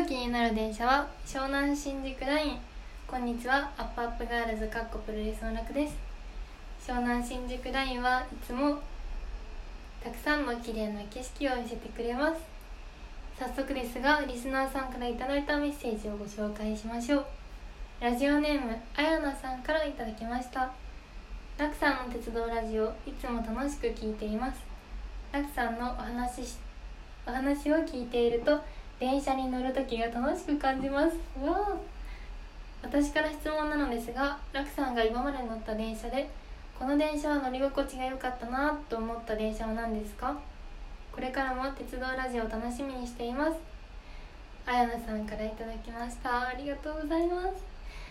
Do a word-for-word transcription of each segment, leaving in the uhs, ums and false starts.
が気になる電車は湘南新宿ライン。こんにちは、アップアップガールズかっこプロレスの楽です。湘南新宿ラインはいつもたくさんの綺麗な景色を見せてくれます。早速ですが、リスナーさんからいただいたメッセージをご紹介しましょう。ラジオネームあやなさんからいただきました。ラクさんの鉄道ラジオ、いつも楽しく聞いています。ラクさんのお話しお話を聞いていると電車に乗るときが楽しく感じます。わあ。私から質問なのですが、ラクさんが今まで乗った電車でこの電車は乗り心地が良かったなと思った電車は何ですか？これからも鉄道ラジオを楽しみにしています。あやなさんからいただきました。ありがとうございます。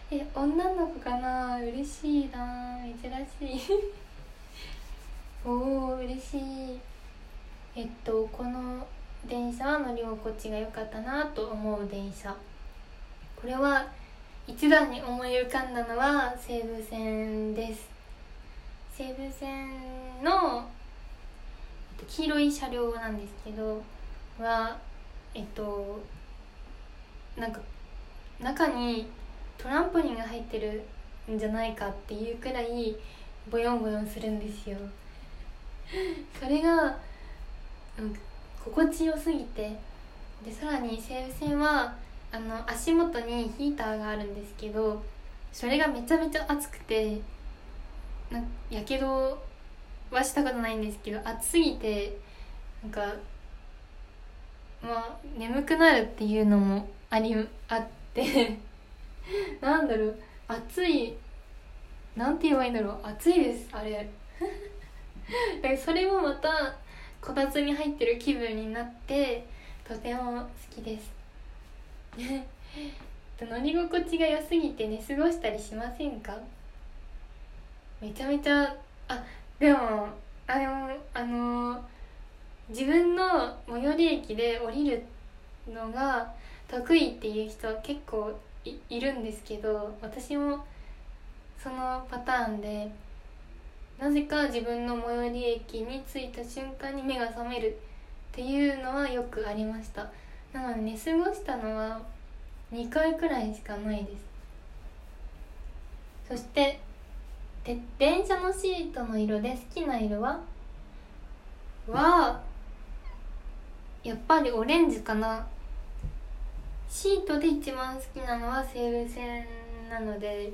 え、女の子かな？嬉しいな。珍しい。おお、嬉しい。えっと、この電車は乗り心地が良かったなと思う電車、これは一段に思い浮かんだのは西武線です。西武線の黄色い車両なんですけどはえっとなんか中にトランポリンが入ってるんじゃないかっていうくらいボヨンボヨンするんですよ。それが心地よすぎて、でさらに西武線はあの足元にヒーターがあるんですけど、それがめちゃめちゃ熱くて、なんかやけどはしたことないんですけど、熱すぎてなんか、まあ、眠くなるっていうのも あ, りあってなんだろう、熱い、なんて言えばいいんだろう、熱いですあれだからそれもまたこたつに入ってる気分になってとても好きです乗り心地が良すぎて寝過ごしたりしませんか？めちゃめちゃ、あ、でもあの、あの自分の最寄り駅で降りるのが得意っていう人結構 い, いるんですけど、私もそのパターンで、なぜか自分の最寄り駅に着いた瞬間に目が覚めるっていうのはよくありました。なので寝過ごしたのはにかいくらいしかないです。そしてで電車のシートの色で好きな色ははやっぱりオレンジかな。シートで一番好きなのは西武線なので、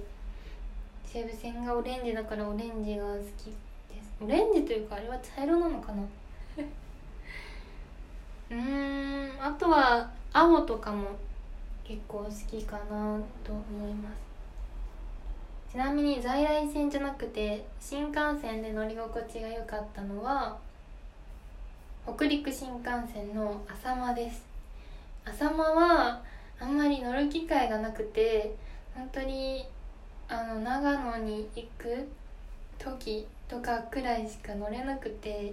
西武線がオレンジだからオレンジが好きです。オレンジというかあれは茶色なのかなうーん、あとは青とかも結構好きかなと思います。ちなみに在来線じゃなくて新幹線で乗り心地が良かったのは北陸新幹線のあさまです。あさまはあんまり乗る機会がなくて、本当にあの長野に行く時とかくらいしか乗れなくて、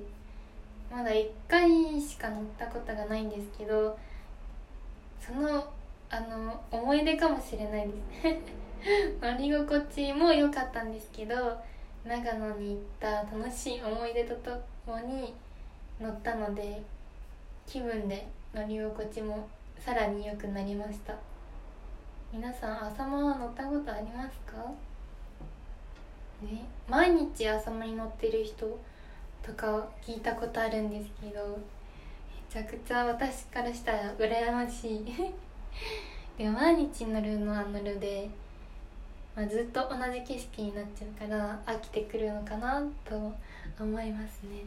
まだいっかいしか乗ったことがないんですけど、そのあの思い出かもしれないですね乗り心地も良かったんですけど、長野に行った楽しい思い出とともに乗ったので、気分で乗り心地もさらに良くなりました。皆さん、朝間は乗ったことありますか？ね、毎日朝間に乗ってる人とか聞いたことあるんですけど、めちゃくちゃ私からしたら羨ましいで毎日乗るのは乗るで、まあ、ずっと同じ景色になっちゃうから飽きてくるのかなと思いますね。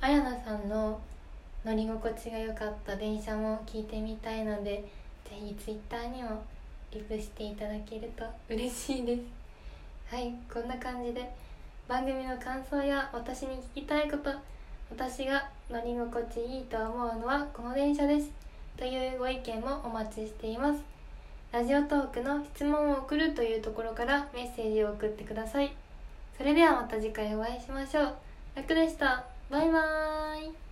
あやなさんの乗り心地が良かった電車も聞いてみたいので、ぜひツイッターにもリプしていただけると嬉しいです。はい、こんな感じで番組の感想や私に聞きたいこと、私が乗り心地いいと思うのはこの電車ですというご意見もお待ちしています。ラジオトークの質問を送るというところからメッセージを送ってください。それではまた次回お会いしましょう。楽でした。バイバーイ。